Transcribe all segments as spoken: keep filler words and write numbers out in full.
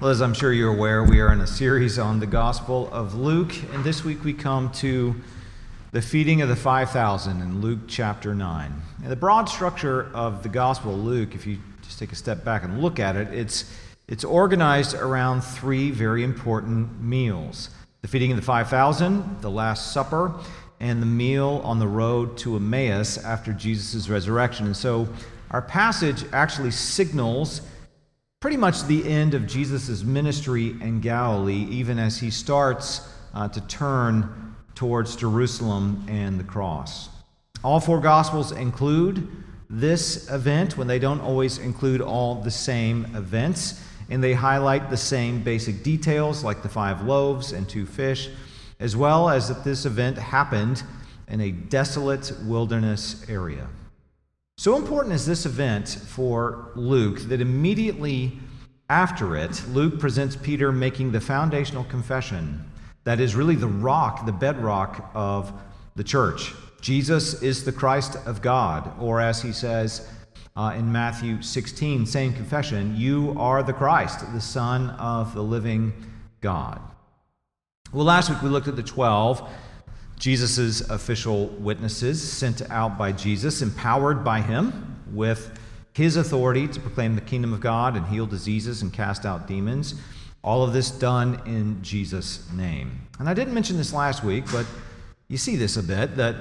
Well, as I'm sure you're aware, we are in a series on the Gospel of Luke, and this week we come to the feeding of the five thousand in Luke chapter nine. And the broad structure of the Gospel of Luke, if you just take a step back and look at it, it's it's organized around three very important meals. The feeding of the five thousand, the Last Supper, and the meal on the road to Emmaus after Jesus' resurrection. And so our passage actually signals pretty much the end of Jesus' ministry in Galilee, even as he starts uh, to turn towards Jerusalem and the cross. All four Gospels include this event, when they don't always include all the same events, and they highlight the same basic details, like the five loaves and two fish, as well as that this event happened in a desolate wilderness area. So important is this event for Luke that immediately after it, Luke presents Peter making the foundational confession that is really the rock, the bedrock of the church. Jesus is the Christ of God, or as he says uh, in Matthew sixteen, same confession, you are the Christ, the Son of the living God. Well, last week we looked at the twelve, Jesus' official witnesses sent out by Jesus, empowered by him with his authority to proclaim the kingdom of God and heal diseases and cast out demons. All of this done in Jesus' name. And I didn't mention this last week, but you see this a bit, that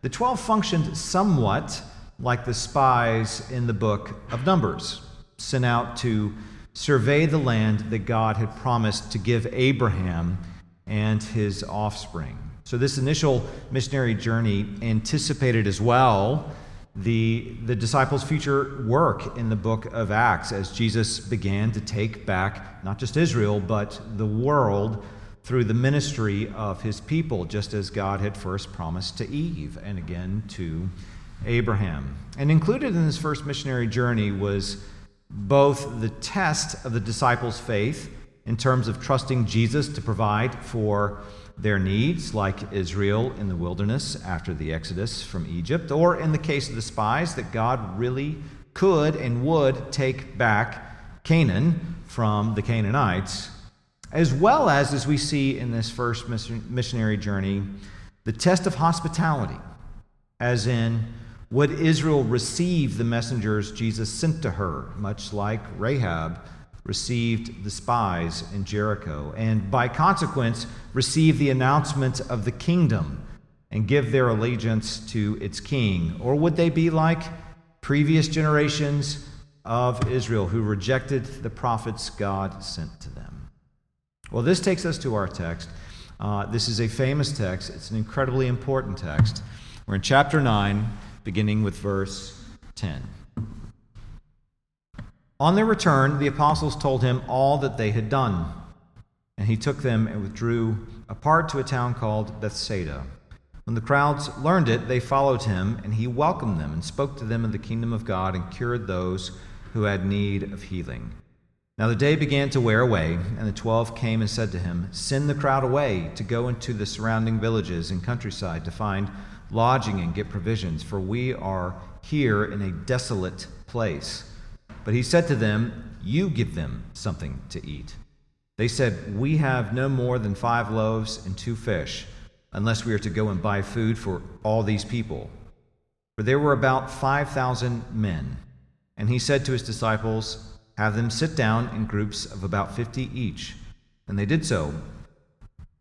the twelve functioned somewhat like the spies in the book of Numbers, sent out to survey the land that God had promised to give Abraham and his offspring. So this initial missionary journey anticipated as well the, the disciples' future work in the book of Acts as Jesus began to take back not just Israel, but the world through the ministry of his people, just as God had first promised to Eve and again to Abraham. And included in this first missionary journey was both the test of the disciples' faith in terms of trusting Jesus to provide for their needs, like Israel in the wilderness after the Exodus from Egypt, or in the case of the spies, that God really could and would take back Canaan from the Canaanites, as well as, as we see in this first missionary journey, the test of hospitality, as in, would Israel receive the messengers Jesus sent to her, much like Rahab received the spies in Jericho, and by consequence receive the announcement of the kingdom and give their allegiance to its king? Or would they be like previous generations of Israel who rejected the prophets God sent to them? Well, this takes us to our text. Uh, this is a famous text. It's an incredibly important text. We're in chapter nine, beginning with verse ten. On their return, the apostles told him all that they had done, and he took them and withdrew apart to a town called Bethsaida. When the crowds learned it, they followed him, and he welcomed them and spoke to them of the kingdom of God and cured those who had need of healing. Now the day began to wear away, and the twelve came and said to him, "Send the crowd away to go into the surrounding villages and countryside to find lodging and get provisions, for we are here in a desolate place." But he said to them, "You give them something to eat." They said, "We have no more than five loaves and two fish, unless we are to go and buy food for all these people." For there were about five thousand men. And he said to his disciples, "Have them sit down in groups of about fifty each." And they did so,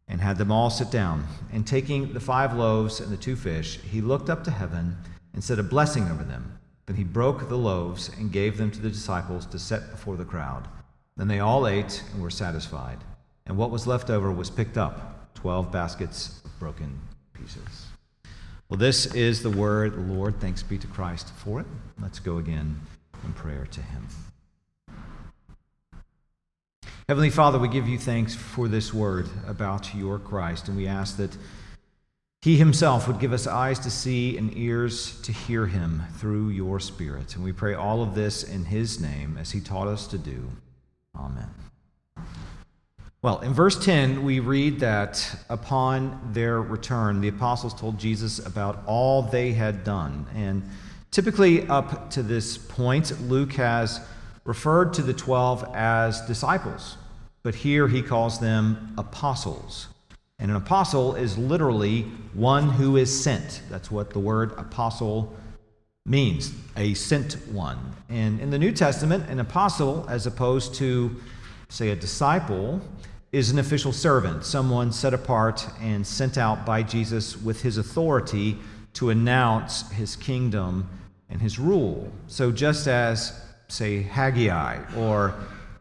and had them all sit down. And taking the five loaves and the two fish, he looked up to heaven and said a blessing over them. Then he broke the loaves and gave them to the disciples to set before the crowd. Then they all ate and were satisfied. And what was left over was picked up, twelve baskets of broken pieces. Well, this is the word of the Lord. Thanks be to Christ for it. Let's go again in prayer to him. Heavenly Father, we give you thanks for this word about your Christ, and we ask that he himself would give us eyes to see and ears to hear him through your Spirit. And we pray all of this in his name as he taught us to do. Amen. Well, in verse ten, we read that upon their return, the apostles told Jesus about all they had done. And typically up to this point, Luke has referred to the twelve as disciples. but here he calls them apostles. And an apostle is literally one who is sent. That's what the word apostle means, a sent one. And in the New Testament, an apostle, as opposed to, say, a disciple, is an official servant, someone set apart and sent out by Jesus with his authority to announce his kingdom and his rule. So just as, say, Haggai or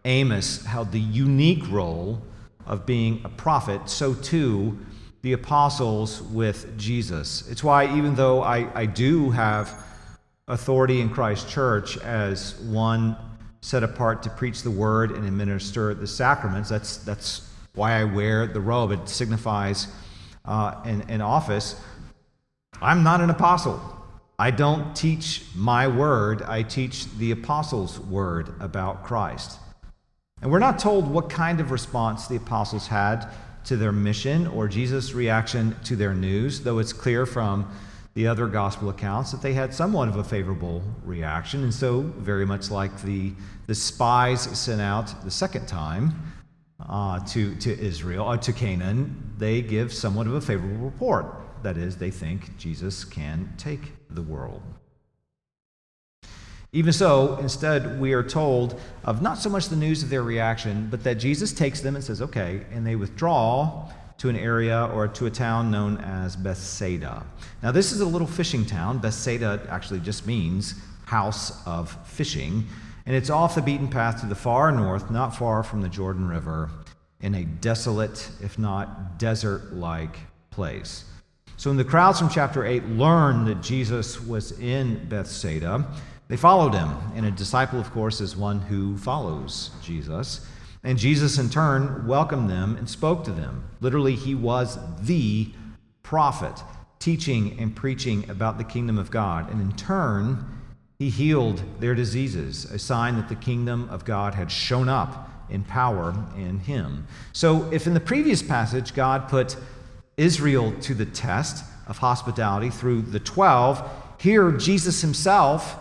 Amos held the unique role of being a prophet, so too the apostles with Jesus. It's why, even though I, I do have authority in Christ's church as one set apart to preach the word and administer the sacraments, that's that's why I wear the robe. It signifies uh, an, an office. I'm not an apostle. I don't teach my word. I teach the apostles' word about Christ. And we're not told what kind of response the apostles had to their mission or Jesus' reaction to their news, though it's clear from the other gospel accounts that they had somewhat of a favorable reaction. And so, very much like the, the spies sent out the second time uh, to, to Israel, or to Canaan, they give somewhat of a favorable report. That is, they think Jesus can take the world. Even so, instead, we are told of not so much the news of their reaction, but that Jesus takes them and says, okay, and they withdraw to an area or to a town known as Bethsaida. Now, this is a little fishing town. Bethsaida actually just means house of fishing, and it's off the beaten path to the far north, not far from the Jordan River, in a desolate, if not desert-like place. So when the crowds from chapter eight learned that Jesus was in Bethsaida, they followed him, and a disciple, of course, is one who follows Jesus. And Jesus, in turn, welcomed them and spoke to them. Literally, he was the prophet, teaching and preaching about the kingdom of God. And in turn, he healed their diseases, a sign that the kingdom of God had shown up in power in him. So if in the previous passage God put Israel to the test of hospitality through the twelve, here Jesus himself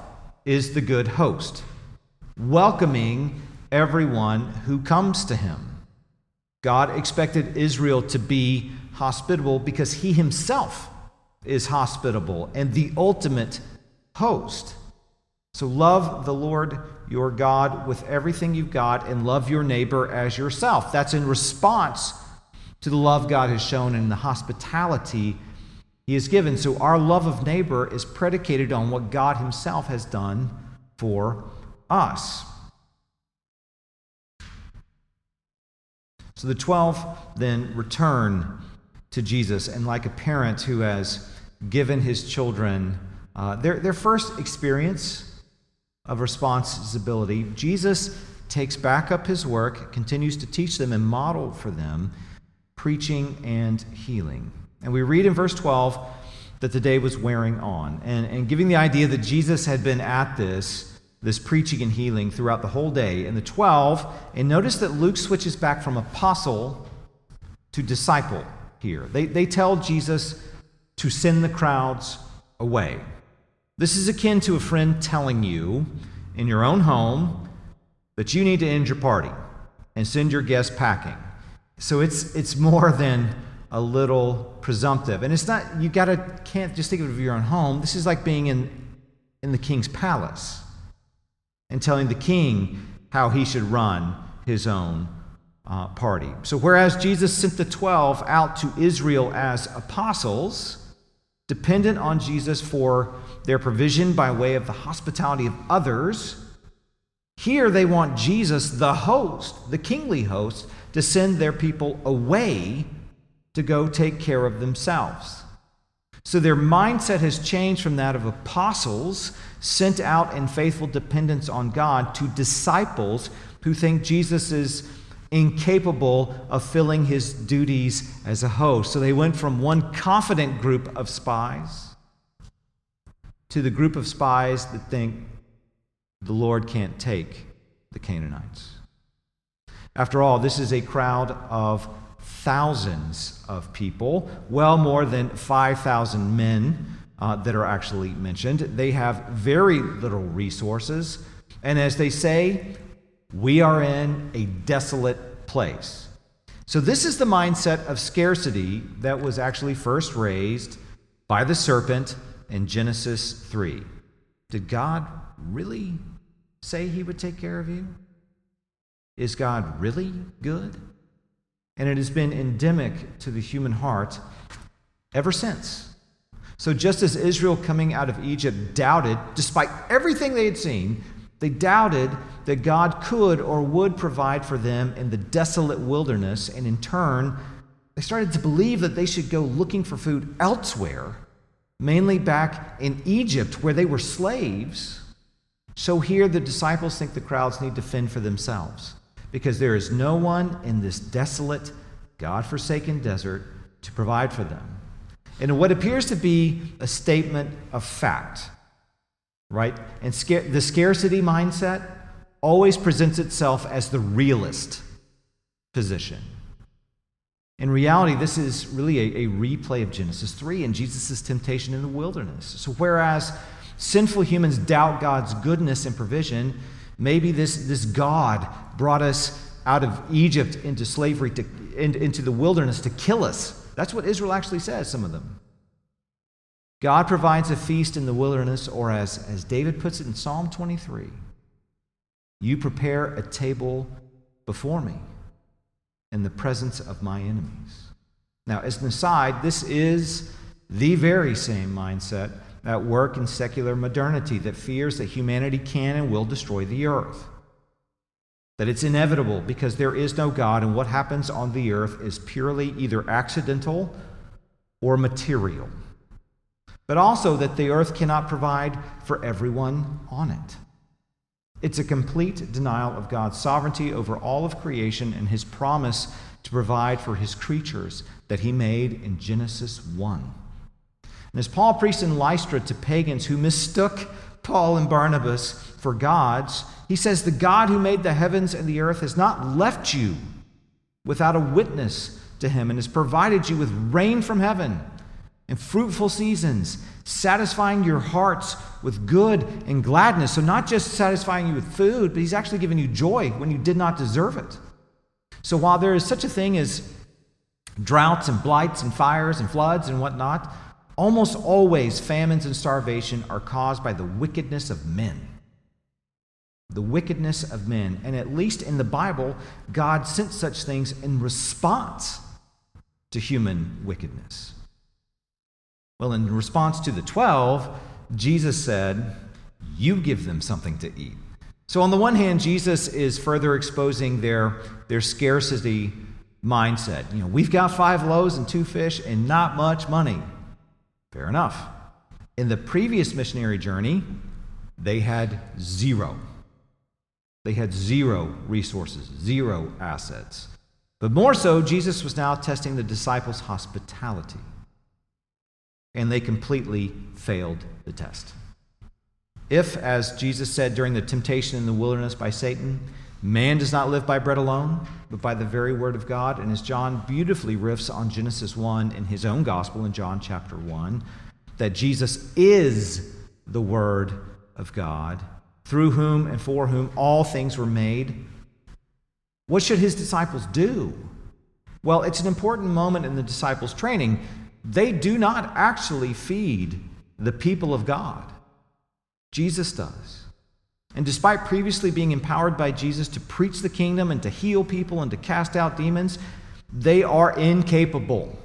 is the good host, welcoming everyone who comes to him. God expected Israel to be hospitable because he himself is hospitable and the ultimate host. So love the Lord your God with everything you've got and love your neighbor as yourself. That's in response to the love God has shown and the hospitality he is given. So our love of neighbor is predicated on what God himself has done for us. So the twelve then return to Jesus, and like a parent who has given his children uh, their, their first experience of responsibility, Jesus takes back up his work, continues to teach them and model for them, preaching and healing. And we read in verse twelve that the day was wearing on, and, and giving the idea that Jesus had been at this, this preaching and healing throughout the whole day. And the twelve, and notice that Luke switches back from apostle to disciple here. They, they tell Jesus to send the crowds away. This is akin to a friend telling you in your own home that you need to end your party and send your guests packing. So it's it's more than a little presumptive. And it's not, you gotta can't just think of your own home. This is like being in, in the king's palace and telling the king how he should run his own uh, party. So whereas Jesus sent the twelve out to Israel as apostles, dependent on Jesus for their provision by way of the hospitality of others, here they want Jesus, the host, the kingly host, to send their people away to go take care of themselves. So their mindset has changed from that of apostles sent out in faithful dependence on God to disciples who think Jesus is incapable of filling his duties as a host. So they went from one confident group of spies to the group of spies that think the Lord can't take the Canaanites. After all, this is a crowd of thousands of people, well more than five thousand men uh, that are actually mentioned. They have very little resources. And as they say, we are in a desolate place. So this is the mindset of scarcity that was actually first raised by the serpent in Genesis three. Did God really say he would take care of you? Is God really good? And it has been endemic to the human heart ever since. So just as Israel coming out of Egypt doubted, despite everything they had seen, they doubted that God could or would provide for them in the desolate wilderness, and in turn, they started to believe that they should go looking for food elsewhere, mainly back in Egypt where they were slaves. So here the disciples think the crowds need to fend for themselves because there is no one in this desolate, God-forsaken desert to provide for them. And in what appears to be a statement of fact, right? And scar- the scarcity mindset always presents itself as the realist position. In reality, this is really a, a replay of Genesis three and Jesus' temptation in the wilderness. So whereas sinful humans doubt God's goodness and provision, maybe this, this God brought us out of Egypt into slavery, to, in, into the wilderness to kill us. That's what Israel actually says, some of them. God provides a feast in the wilderness, or as, as David puts it in Psalm twenty-three, you prepare a table before me in the presence of my enemies. Now, as an aside, this is the very same mindset at work in secular modernity that fears that humanity can and will destroy the earth, that it's inevitable because there is no God, and what happens on the earth is purely either accidental or material, but also that the earth cannot provide for everyone on it. It's a complete denial of God's sovereignty over all of creation and his promise to provide for his creatures that he made in Genesis one. And as Paul preached in Lystra to pagans who mistook Paul and Barnabas for gods, he says, the God who made the heavens and the earth has not left you without a witness to him and has provided you with rain from heaven and fruitful seasons, satisfying your hearts with good and gladness. So not just satisfying you with food, but he's actually giving you joy when you did not deserve it. So while there is such a thing as droughts and blights and fires and floods and whatnot, almost always famines and starvation are caused by the wickedness of men. The wickedness of men. And at least in the Bible, God sent such things in response to human wickedness. Well, in response to the twelve, Jesus said, you give them something to eat. So on the one hand, Jesus is further exposing their, their scarcity mindset. You know, we've got five loaves and two fish and not much money. Fair enough. In the previous missionary journey, they had zero. They had zero resources, zero assets. But more so, Jesus was now testing the disciples' hospitality, and they completely failed the test. If, as Jesus said during the temptation in the wilderness by Satan, man does not live by bread alone, but by the very word of God. And as John beautifully riffs on Genesis one in his own gospel in John chapter one, that Jesus is the word of God, through whom and for whom all things were made. What should his disciples do? Well, it's an important moment in the disciples' training. They do not actually feed the people of God. Jesus does. And despite previously being empowered by Jesus to preach the kingdom and to heal people and to cast out demons, they are incapable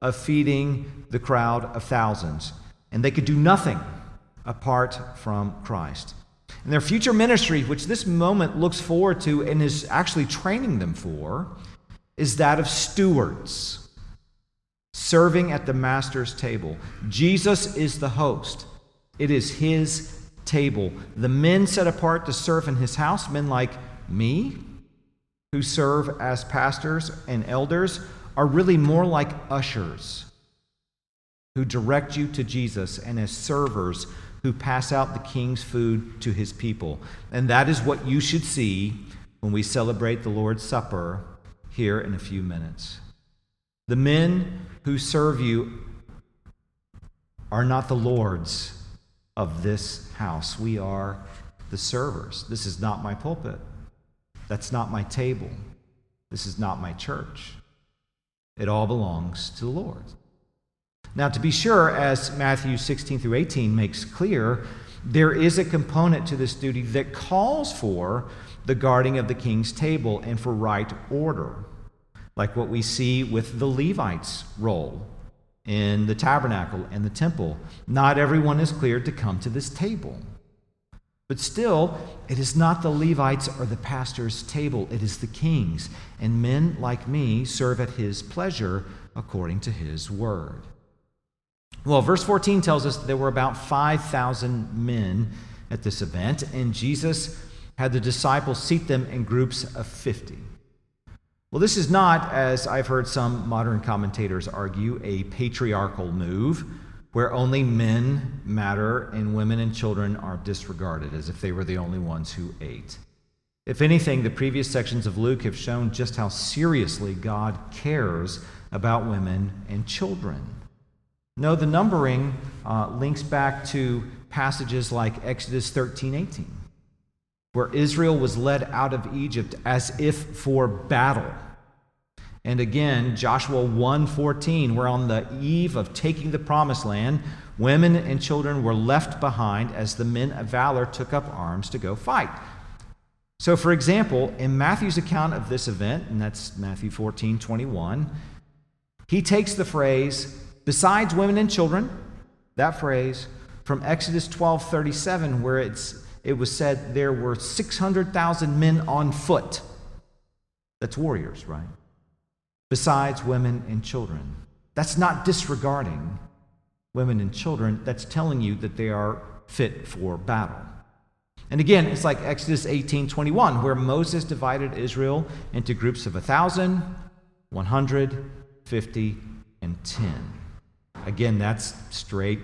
of feeding the crowd of thousands. And they could do nothing apart from Christ. And their future ministry, which this moment looks forward to and is actually training them for, is that of stewards, serving at the master's table. Jesus is the host. It is his table. The men set apart to serve in his house, men like me, who serve as pastors and elders, are really more like ushers who direct you to Jesus, and as servers who pass out the king's food to his people. And that is what you should see when we celebrate the Lord's Supper here in a few minutes. The men who serve you are not the Lord's of this house. We are the servers. This is not my pulpit. That's not my table. This is not my church. It all belongs to the Lord. Now, to be sure, as Matthew sixteen through eighteen makes clear, there is a component to this duty that calls for the guarding of the king's table and for right order, like what we see with the Levites' role in the tabernacle and the temple. Not everyone is cleared to come to this table. But still, it is not the Levites' or the pastor's table, it is the king's, and men like me serve at his pleasure according to his word. Well, verse fourteen tells us that there were about five thousand men at this event, and Jesus had the disciples seat them in groups of fifty. Well, this is not, as I've heard some modern commentators argue, a patriarchal move where only men matter and women and children are disregarded as if they were the only ones who ate. If anything, the previous sections of Luke have shown just how seriously God cares about women and children. No, the numbering uh, links back to passages like Exodus thirteen eighteen, where Israel was led out of Egypt as if for battle. And again, Joshua one fourteen, where on the eve of taking the promised land, women and children were left behind as the men of valor took up arms to go fight. So, for example, in Matthew's account of this event, and that's Matthew fourteen twenty-one, he takes the phrase, besides women and children, that phrase, from Exodus twelve thirty-seven, where it's it was said there were six hundred thousand men on foot. That's warriors, right? Besides women and children. That's not disregarding women and children. That's telling you that they are fit for battle. And again, it's like Exodus eighteen twenty-one, where Moses divided Israel into groups of one thousand, one hundred, fifty, and ten. Again, that's straight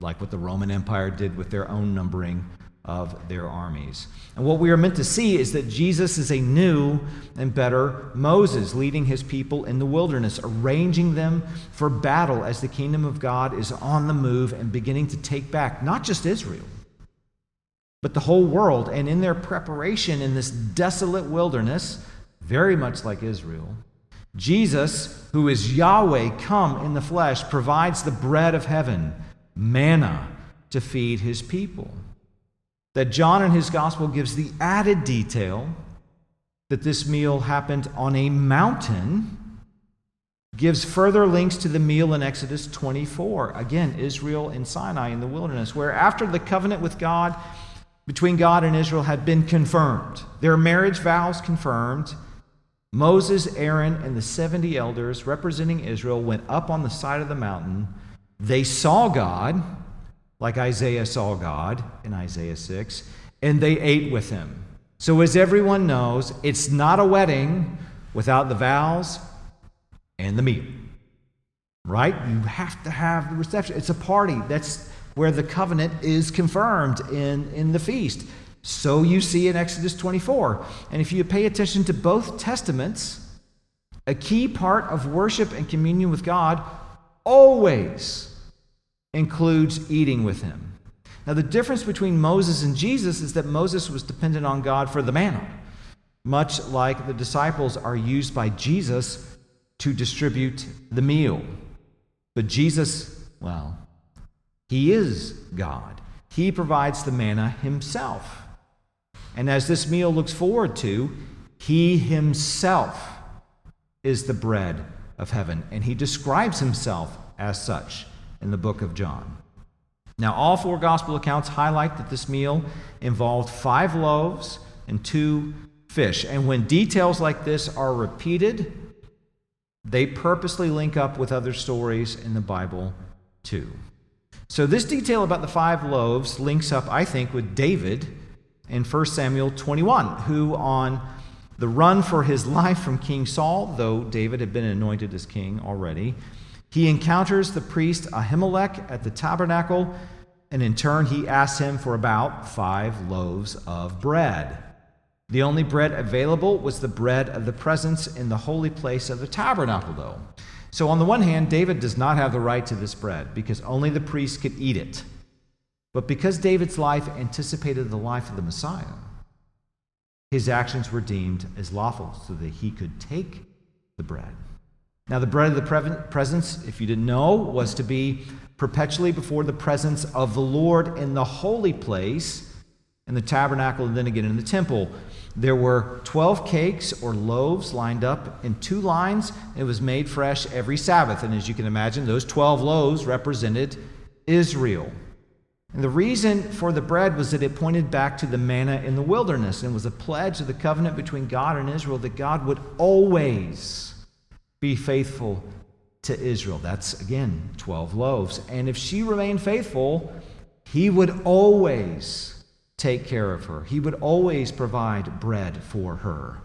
like what the Roman Empire did with their own numbering of their armies. And what we are meant to see is that Jesus is a new and better Moses, leading his people in the wilderness, arranging them for battle as the kingdom of God is on the move and beginning to take back not just Israel, but the whole world. And in their preparation in this desolate wilderness, very much like Israel, Jesus, who is Yahweh come in the flesh, provides the bread of heaven, manna, to feed his people. That John in his gospel gives the added detail that this meal happened on a mountain, gives further links to the meal in Exodus twenty-four. Again, Israel and Sinai in the wilderness, where after the covenant with God, between God and Israel had been confirmed, their marriage vows confirmed, Moses, Aaron, and the seventy elders representing Israel went up on the side of the mountain. They saw God, like Isaiah saw God in Isaiah six, and they ate with him. So as everyone knows, it's not a wedding without the vows and the meal, right? You have to have the reception. It's a party. That's where the covenant is confirmed in, in the feast. So you see in Exodus twenty-four. And if you pay attention to both testaments, a key part of worship and communion with God always includes eating with him. Now, the difference between Moses and Jesus is that Moses was dependent on God for the manna, much like the disciples are used by Jesus to distribute the meal. But Jesus, well, he is God. He provides the manna himself. And as this meal looks forward to, he himself is the bread of heaven, and he describes himself as such in the book of John. Now, all four gospel accounts highlight that this meal involved five loaves and two fish. And when details like this are repeated, they purposely link up with other stories in the Bible too. So this detail about the five loaves links up, I think, with David in First Samuel twenty-one, who on the run for his life from King Saul, though David had been anointed as king already, he encounters the priest Ahimelech at the tabernacle, and in turn he asks him for about five loaves of bread. The only bread available was the bread of the presence in the holy place of the tabernacle, though. So on the one hand, David does not have the right to this bread because only the priest could eat it. But because David's life anticipated the life of the Messiah, his actions were deemed as lawful so that he could take the bread. Now, the bread of the presence, if you didn't know, was to be perpetually before the presence of the Lord in the holy place, in the tabernacle, and then again in the temple. There were twelve cakes or loaves lined up in two lines. It was made fresh every Sabbath. And as you can imagine, those twelve loaves represented Israel. And the reason for the bread was that it pointed back to the manna in the wilderness, and was a pledge of the covenant between God and Israel that God would always be faithful to Israel. That's, again, twelve loaves. And if she remained faithful, he would always take care of her. He would always provide bread for her.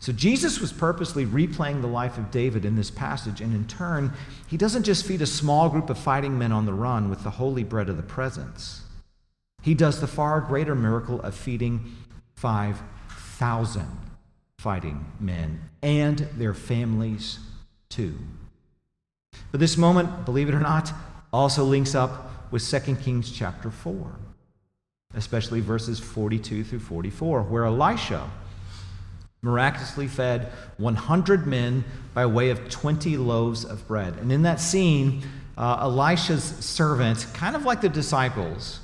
So Jesus was purposely replaying the life of David in this passage, and in turn, he doesn't just feed a small group of fighting men on the run with the holy bread of the presence. He does the far greater miracle of feeding five thousand fighting men and their families too. But this moment, believe it or not, also links up with Second Kings chapter four, especially verses forty-two through forty-four, where Elisha miraculously fed one hundred men by way of twenty loaves of bread. And in that scene, uh, Elisha's servant, kind of like the disciples,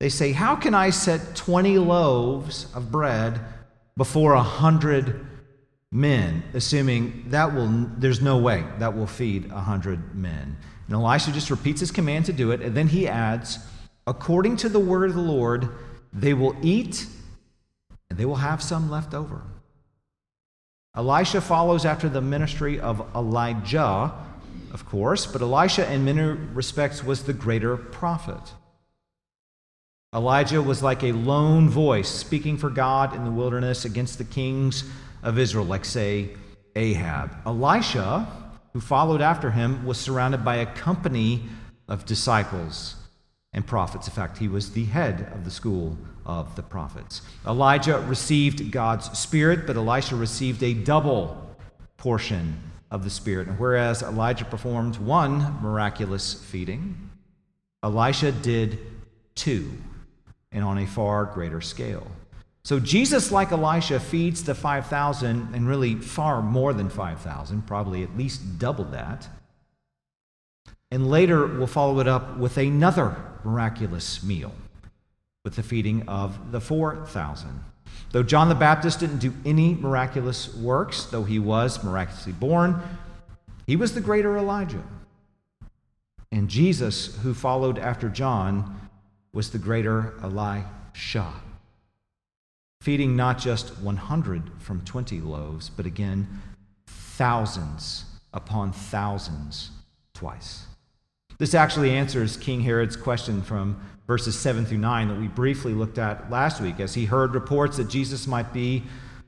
they say, "How can I set twenty loaves of bread before one hundred men?" Assuming that will, there's no way that will feed one hundred men. And Elisha just repeats his command to do it, and then he adds, "According to the word of the Lord, they will eat, and they will have some left over." Elisha follows after the ministry of Elijah, of course, but Elisha, in many respects, was the greater prophet. Elijah was like a lone voice speaking for God in the wilderness against the kings of Israel, like, say, Ahab. Elisha, who followed after him, was surrounded by a company of disciples and prophets. In fact, he was the head of the school of the prophets. Elijah received God's Spirit, but Elisha received a double portion of the Spirit. And whereas Elijah performed one miraculous feeding, Elisha did two, and on a far greater scale. So Jesus, like Elisha, feeds the five thousand, and really far more than five thousand, probably at least double that. And later, we'll follow it up with another miraculous meal, with the feeding of the four thousand. Though John the Baptist didn't do any miraculous works, though he was miraculously born, he was the greater Elijah. And Jesus, who followed after John, was the greater Elisha, feeding not just one hundred from twenty loaves, but again, thousands upon thousands twice. This actually answers King Herod's question from verses seven through nine that we briefly looked at last week, as he heard reports that Jesus might be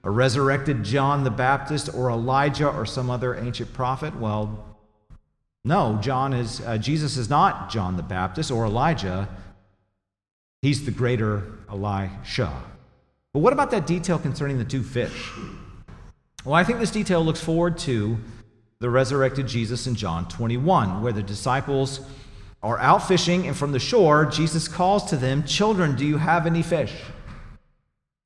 a resurrected John the Baptist or Elijah or some other ancient prophet. Well, no, John is uh, Jesus is not John the Baptist or Elijah. He's the greater Elisha. But what about that detail concerning the two fish? Well, I think this detail looks forward to the resurrected Jesus in John twenty-one, where the disciples are out fishing, and from the shore, Jesus calls to them, "Children, do you have any fish?"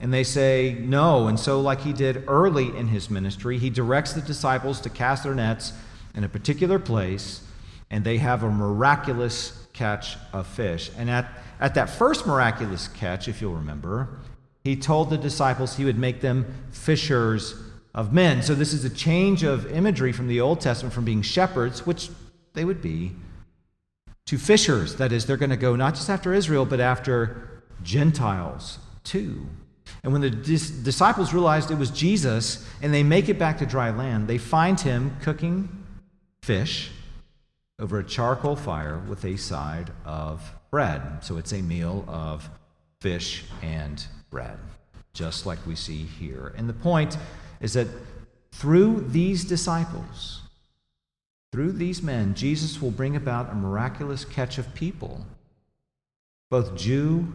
And they say, "No." And so, like he did early in his ministry, he directs the disciples to cast their nets in a particular place, and they have a miraculous catch of fish. And at, at that first miraculous catch, if you'll remember, he told the disciples he would make them fishers of men. So this is a change of imagery from the Old Testament, from being shepherds, which they would be, to fishers. That is, they're going to go not just after Israel, but after Gentiles too. And when the dis- disciples realized it was Jesus, and they make it back to dry land, they find him cooking fish over a charcoal fire with a side of bread. So it's a meal of fish and bread, just like we see here. And the point is that through these disciples, through these men, Jesus will bring about a miraculous catch of people, both Jew,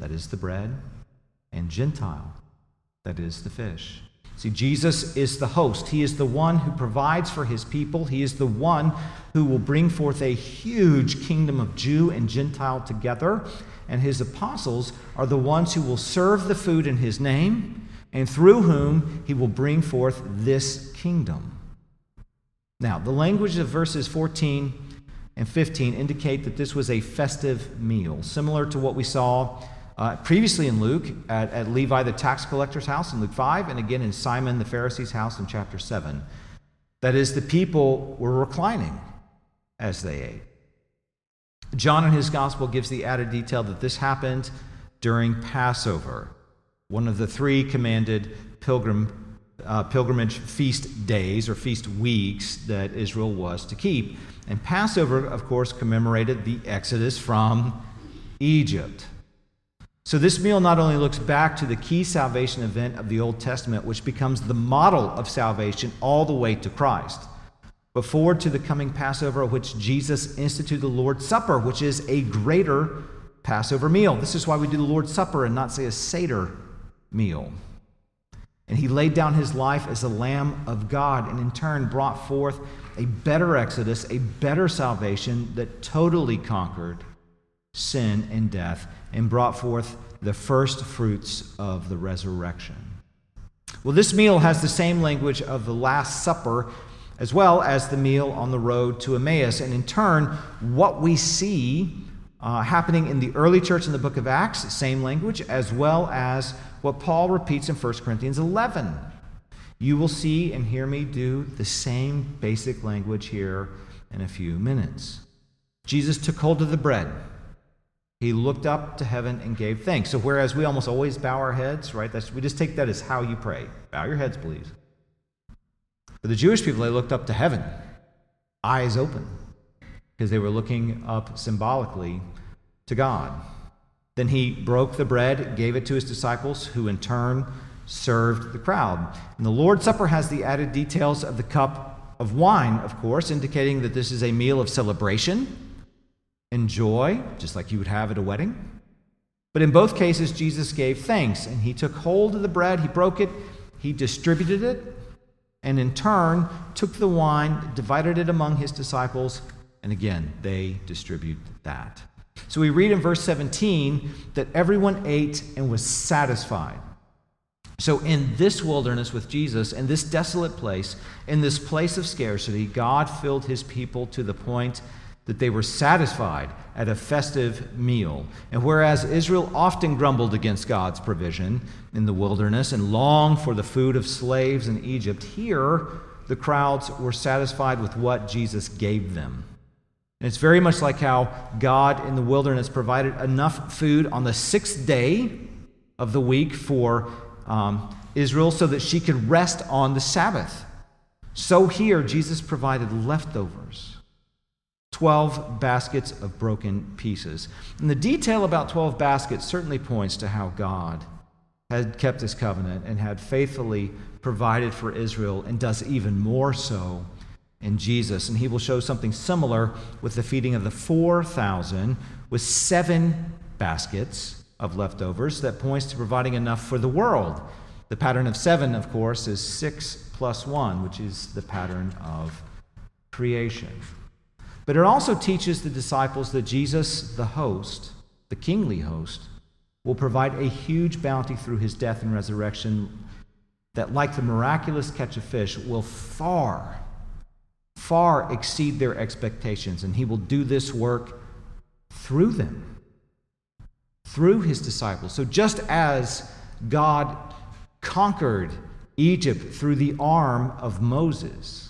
that is the bread, and Gentile, that is the fish. See, Jesus is the host. He is the one who provides for his people. He is the one who will bring forth a huge kingdom of Jew and Gentile together. and his apostles are the ones who will serve the food in his name and through whom he will bring forth this kingdom. Now, the language of verses fourteen and fifteen indicate that this was a festive meal, similar to what we saw uh, previously in Luke at, at Levi the tax collector's house in Luke five, and again in Simon the Pharisee's house in chapter seven. That is, the people were reclining as they ate. John in his gospel gives the added detail that this happened during Passover, one of the three commanded pilgrim, uh, pilgrimage feast days or feast weeks that Israel was to keep. And Passover, of course, commemorated the Exodus from Egypt. So this meal not only looks back to the key salvation event of the Old Testament, which becomes the model of salvation all the way to Christ, but forward to the coming Passover, which Jesus instituted the Lord's Supper, which is a greater Passover meal. This is why we do the Lord's Supper and not say a Seder meal. And he laid down his life as the Lamb of God, and in turn brought forth a better Exodus, a better salvation that totally conquered sin and death and brought forth the first fruits of the resurrection. Well, this meal has the same language of the Last Supper, as well as the meal on the road to Emmaus. And in turn, what we see uh, happening in the early church in the book of Acts, same language, as well as what Paul repeats in First Corinthians eleven. You will see and hear me do the same basic language here in a few minutes. Jesus took hold of the bread. He looked up to heaven and gave thanks. So whereas we almost always bow our heads, right? That's, we just take that as how you pray. Bow your heads, please. For the Jewish people, they looked up to heaven, eyes open, because they were looking up symbolically to God. Then he broke the bread, gave it to his disciples, who in turn served the crowd. And the Lord's Supper has the added details of the cup of wine, of course, indicating that this is a meal of celebration and joy, just like you would have at a wedding. But in both cases, Jesus gave thanks, and he took hold of the bread, he broke it, he distributed it, and in turn took the wine, divided it among his disciples, and again, they distributed that. So we read in verse seventeen that everyone ate and was satisfied. So in this wilderness with Jesus, in this desolate place, in this place of scarcity, God filled his people to the point that they were satisfied at a festive meal. And whereas Israel often grumbled against God's provision in the wilderness and longed for the food of slaves in Egypt, here the crowds were satisfied with what Jesus gave them. And it's very much like how God in the wilderness provided enough food on the sixth day of the week for um, Israel so that she could rest on the Sabbath. So here Jesus provided leftovers. twelve baskets of broken pieces. And the detail about twelve baskets certainly points to how God had kept his covenant and had faithfully provided for Israel, and does even more so in Jesus. And he will show something similar with the feeding of the four thousand with seven baskets of leftovers that points to providing enough for the world. The pattern of seven, of course, is six plus one, which is the pattern of creation. But it also teaches the disciples that Jesus, the host, the kingly host, will provide a huge bounty through his death and resurrection that, like the miraculous catch of fish, will far, far exceed their expectations. And he will do this work through them, through his disciples. So just as God conquered Egypt through the arm of Moses,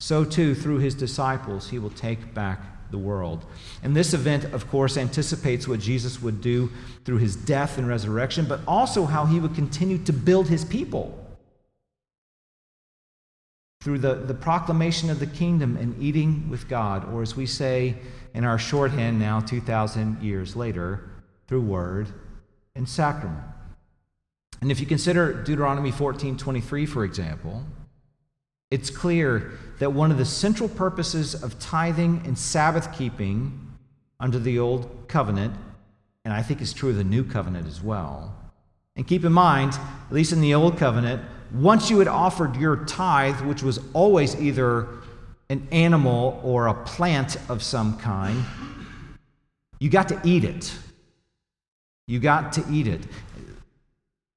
so too, through his disciples, he will take back the world. And this event, of course, anticipates what Jesus would do through his death and resurrection, but also how he would continue to build his people through the, the proclamation of the kingdom and eating with God, or as we say in our shorthand now, two thousand years later, through word and sacrament. And if you consider Deuteronomy fourteen twenty-three, for example, it's clear that one of the central purposes of tithing and Sabbath keeping under the Old Covenant, and I think it's true of the New Covenant as well, and keep in mind, at least in the Old Covenant, once you had offered your tithe, which was always either an animal or a plant of some kind, you got to eat it. You got to eat it.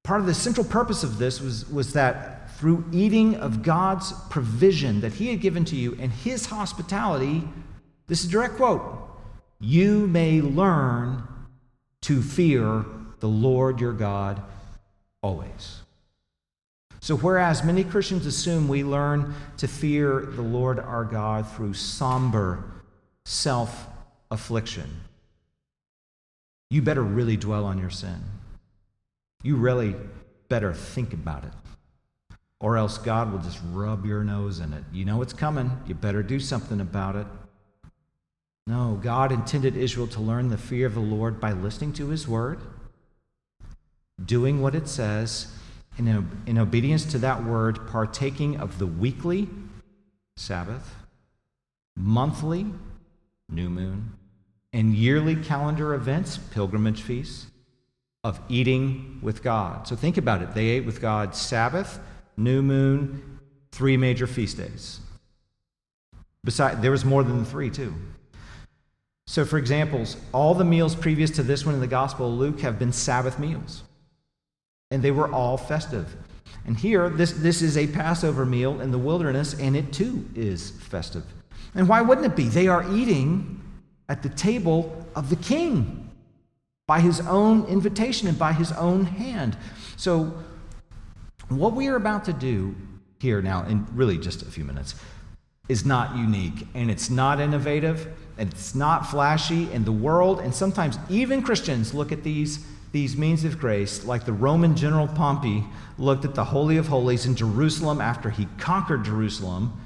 Part of the central purpose of this was, was that through eating of God's provision that he had given to you and his hospitality, this is a direct quote, you may learn to fear the Lord your God always. So whereas many Christians assume we learn to fear the Lord our God through somber self-affliction, you better really dwell on your sin. You really better think about it, or else God will just rub your nose in it. You know it's coming. You better do something about it. No, God intended Israel to learn the fear of the Lord by listening to his word, doing what it says, and in obedience to that word, partaking of the weekly Sabbath, monthly new moon, and yearly calendar events, pilgrimage feasts, of eating with God. So think about it. They ate with God Sabbath, new moon, three major feast days. Besides, there was more than three, too. So, for examples, all the meals previous to this one in the Gospel of Luke have been Sabbath meals, and they were all festive. And here, this, this is a Passover meal in the wilderness, and it too is festive. And why wouldn't it be? They are eating at the table of the king, by his own invitation and by his own hand. So what we are about to do here now, in really just a few minutes, is not unique, and it's not innovative, and it's not flashy, and the world, and sometimes even Christians look at these, these means of grace like the Roman general Pompey looked at the Holy of Holies in Jerusalem after he conquered Jerusalem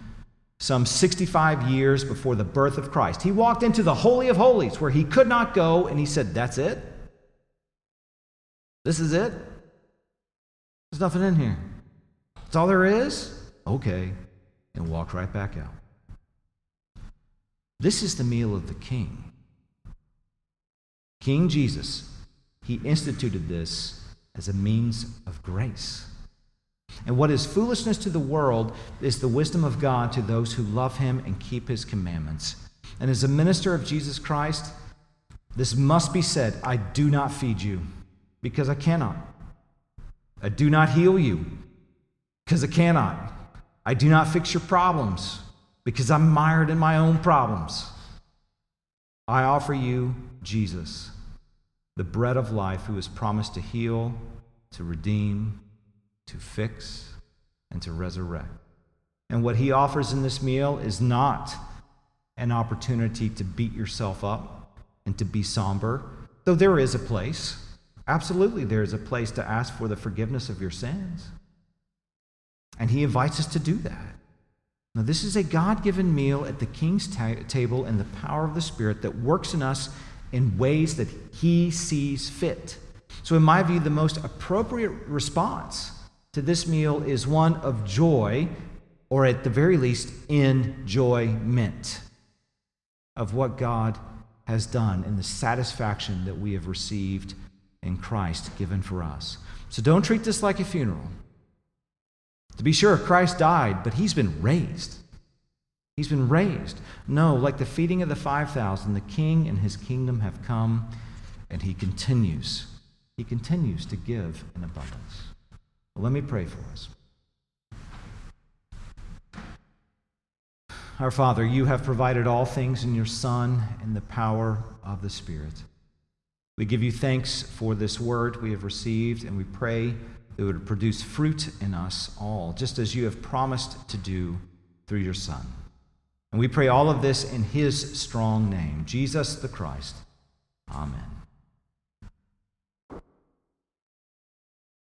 some sixty-five years before the birth of Christ. He walked into the Holy of Holies where he could not go, and he said, that's it? This is it? There's nothing in here. That's all there is? Okay. And walk right back out. This is the meal of the King. King Jesus, he instituted this as a means of grace. And what is foolishness to the world is the wisdom of God to those who love him and keep his commandments. And as a minister of Jesus Christ, this must be said, I do not feed you, because I cannot. I do not heal you, because I cannot. I do not fix your problems, because I'm mired in my own problems. I offer you Jesus, the bread of life, who is promised to heal, to redeem, to fix, and to resurrect. And what he offers in this meal is not an opportunity to beat yourself up and to be somber, though there is a place. Absolutely, there is a place to ask for the forgiveness of your sins. And he invites us to do that. Now, this is a God-given meal at the King's ta- table and the power of the Spirit that works in us in ways that he sees fit. So in my view, the most appropriate response to this meal is one of joy, or at the very least, enjoyment of what God has done and the satisfaction that we have received in Christ given for us. So don't treat this like a funeral. To be sure, Christ died, but he's been raised. He's been raised. No, like the feeding of the five thousand, the King and his kingdom have come, and he continues. He continues to give in abundance. Well, let me pray for us. Our Father, you have provided all things in your Son and the power of the Spirit. We give you thanks for this word we have received, and we pray that it would produce fruit in us all, just as you have promised to do through your Son. And we pray all of this in his strong name, Jesus the Christ. Amen.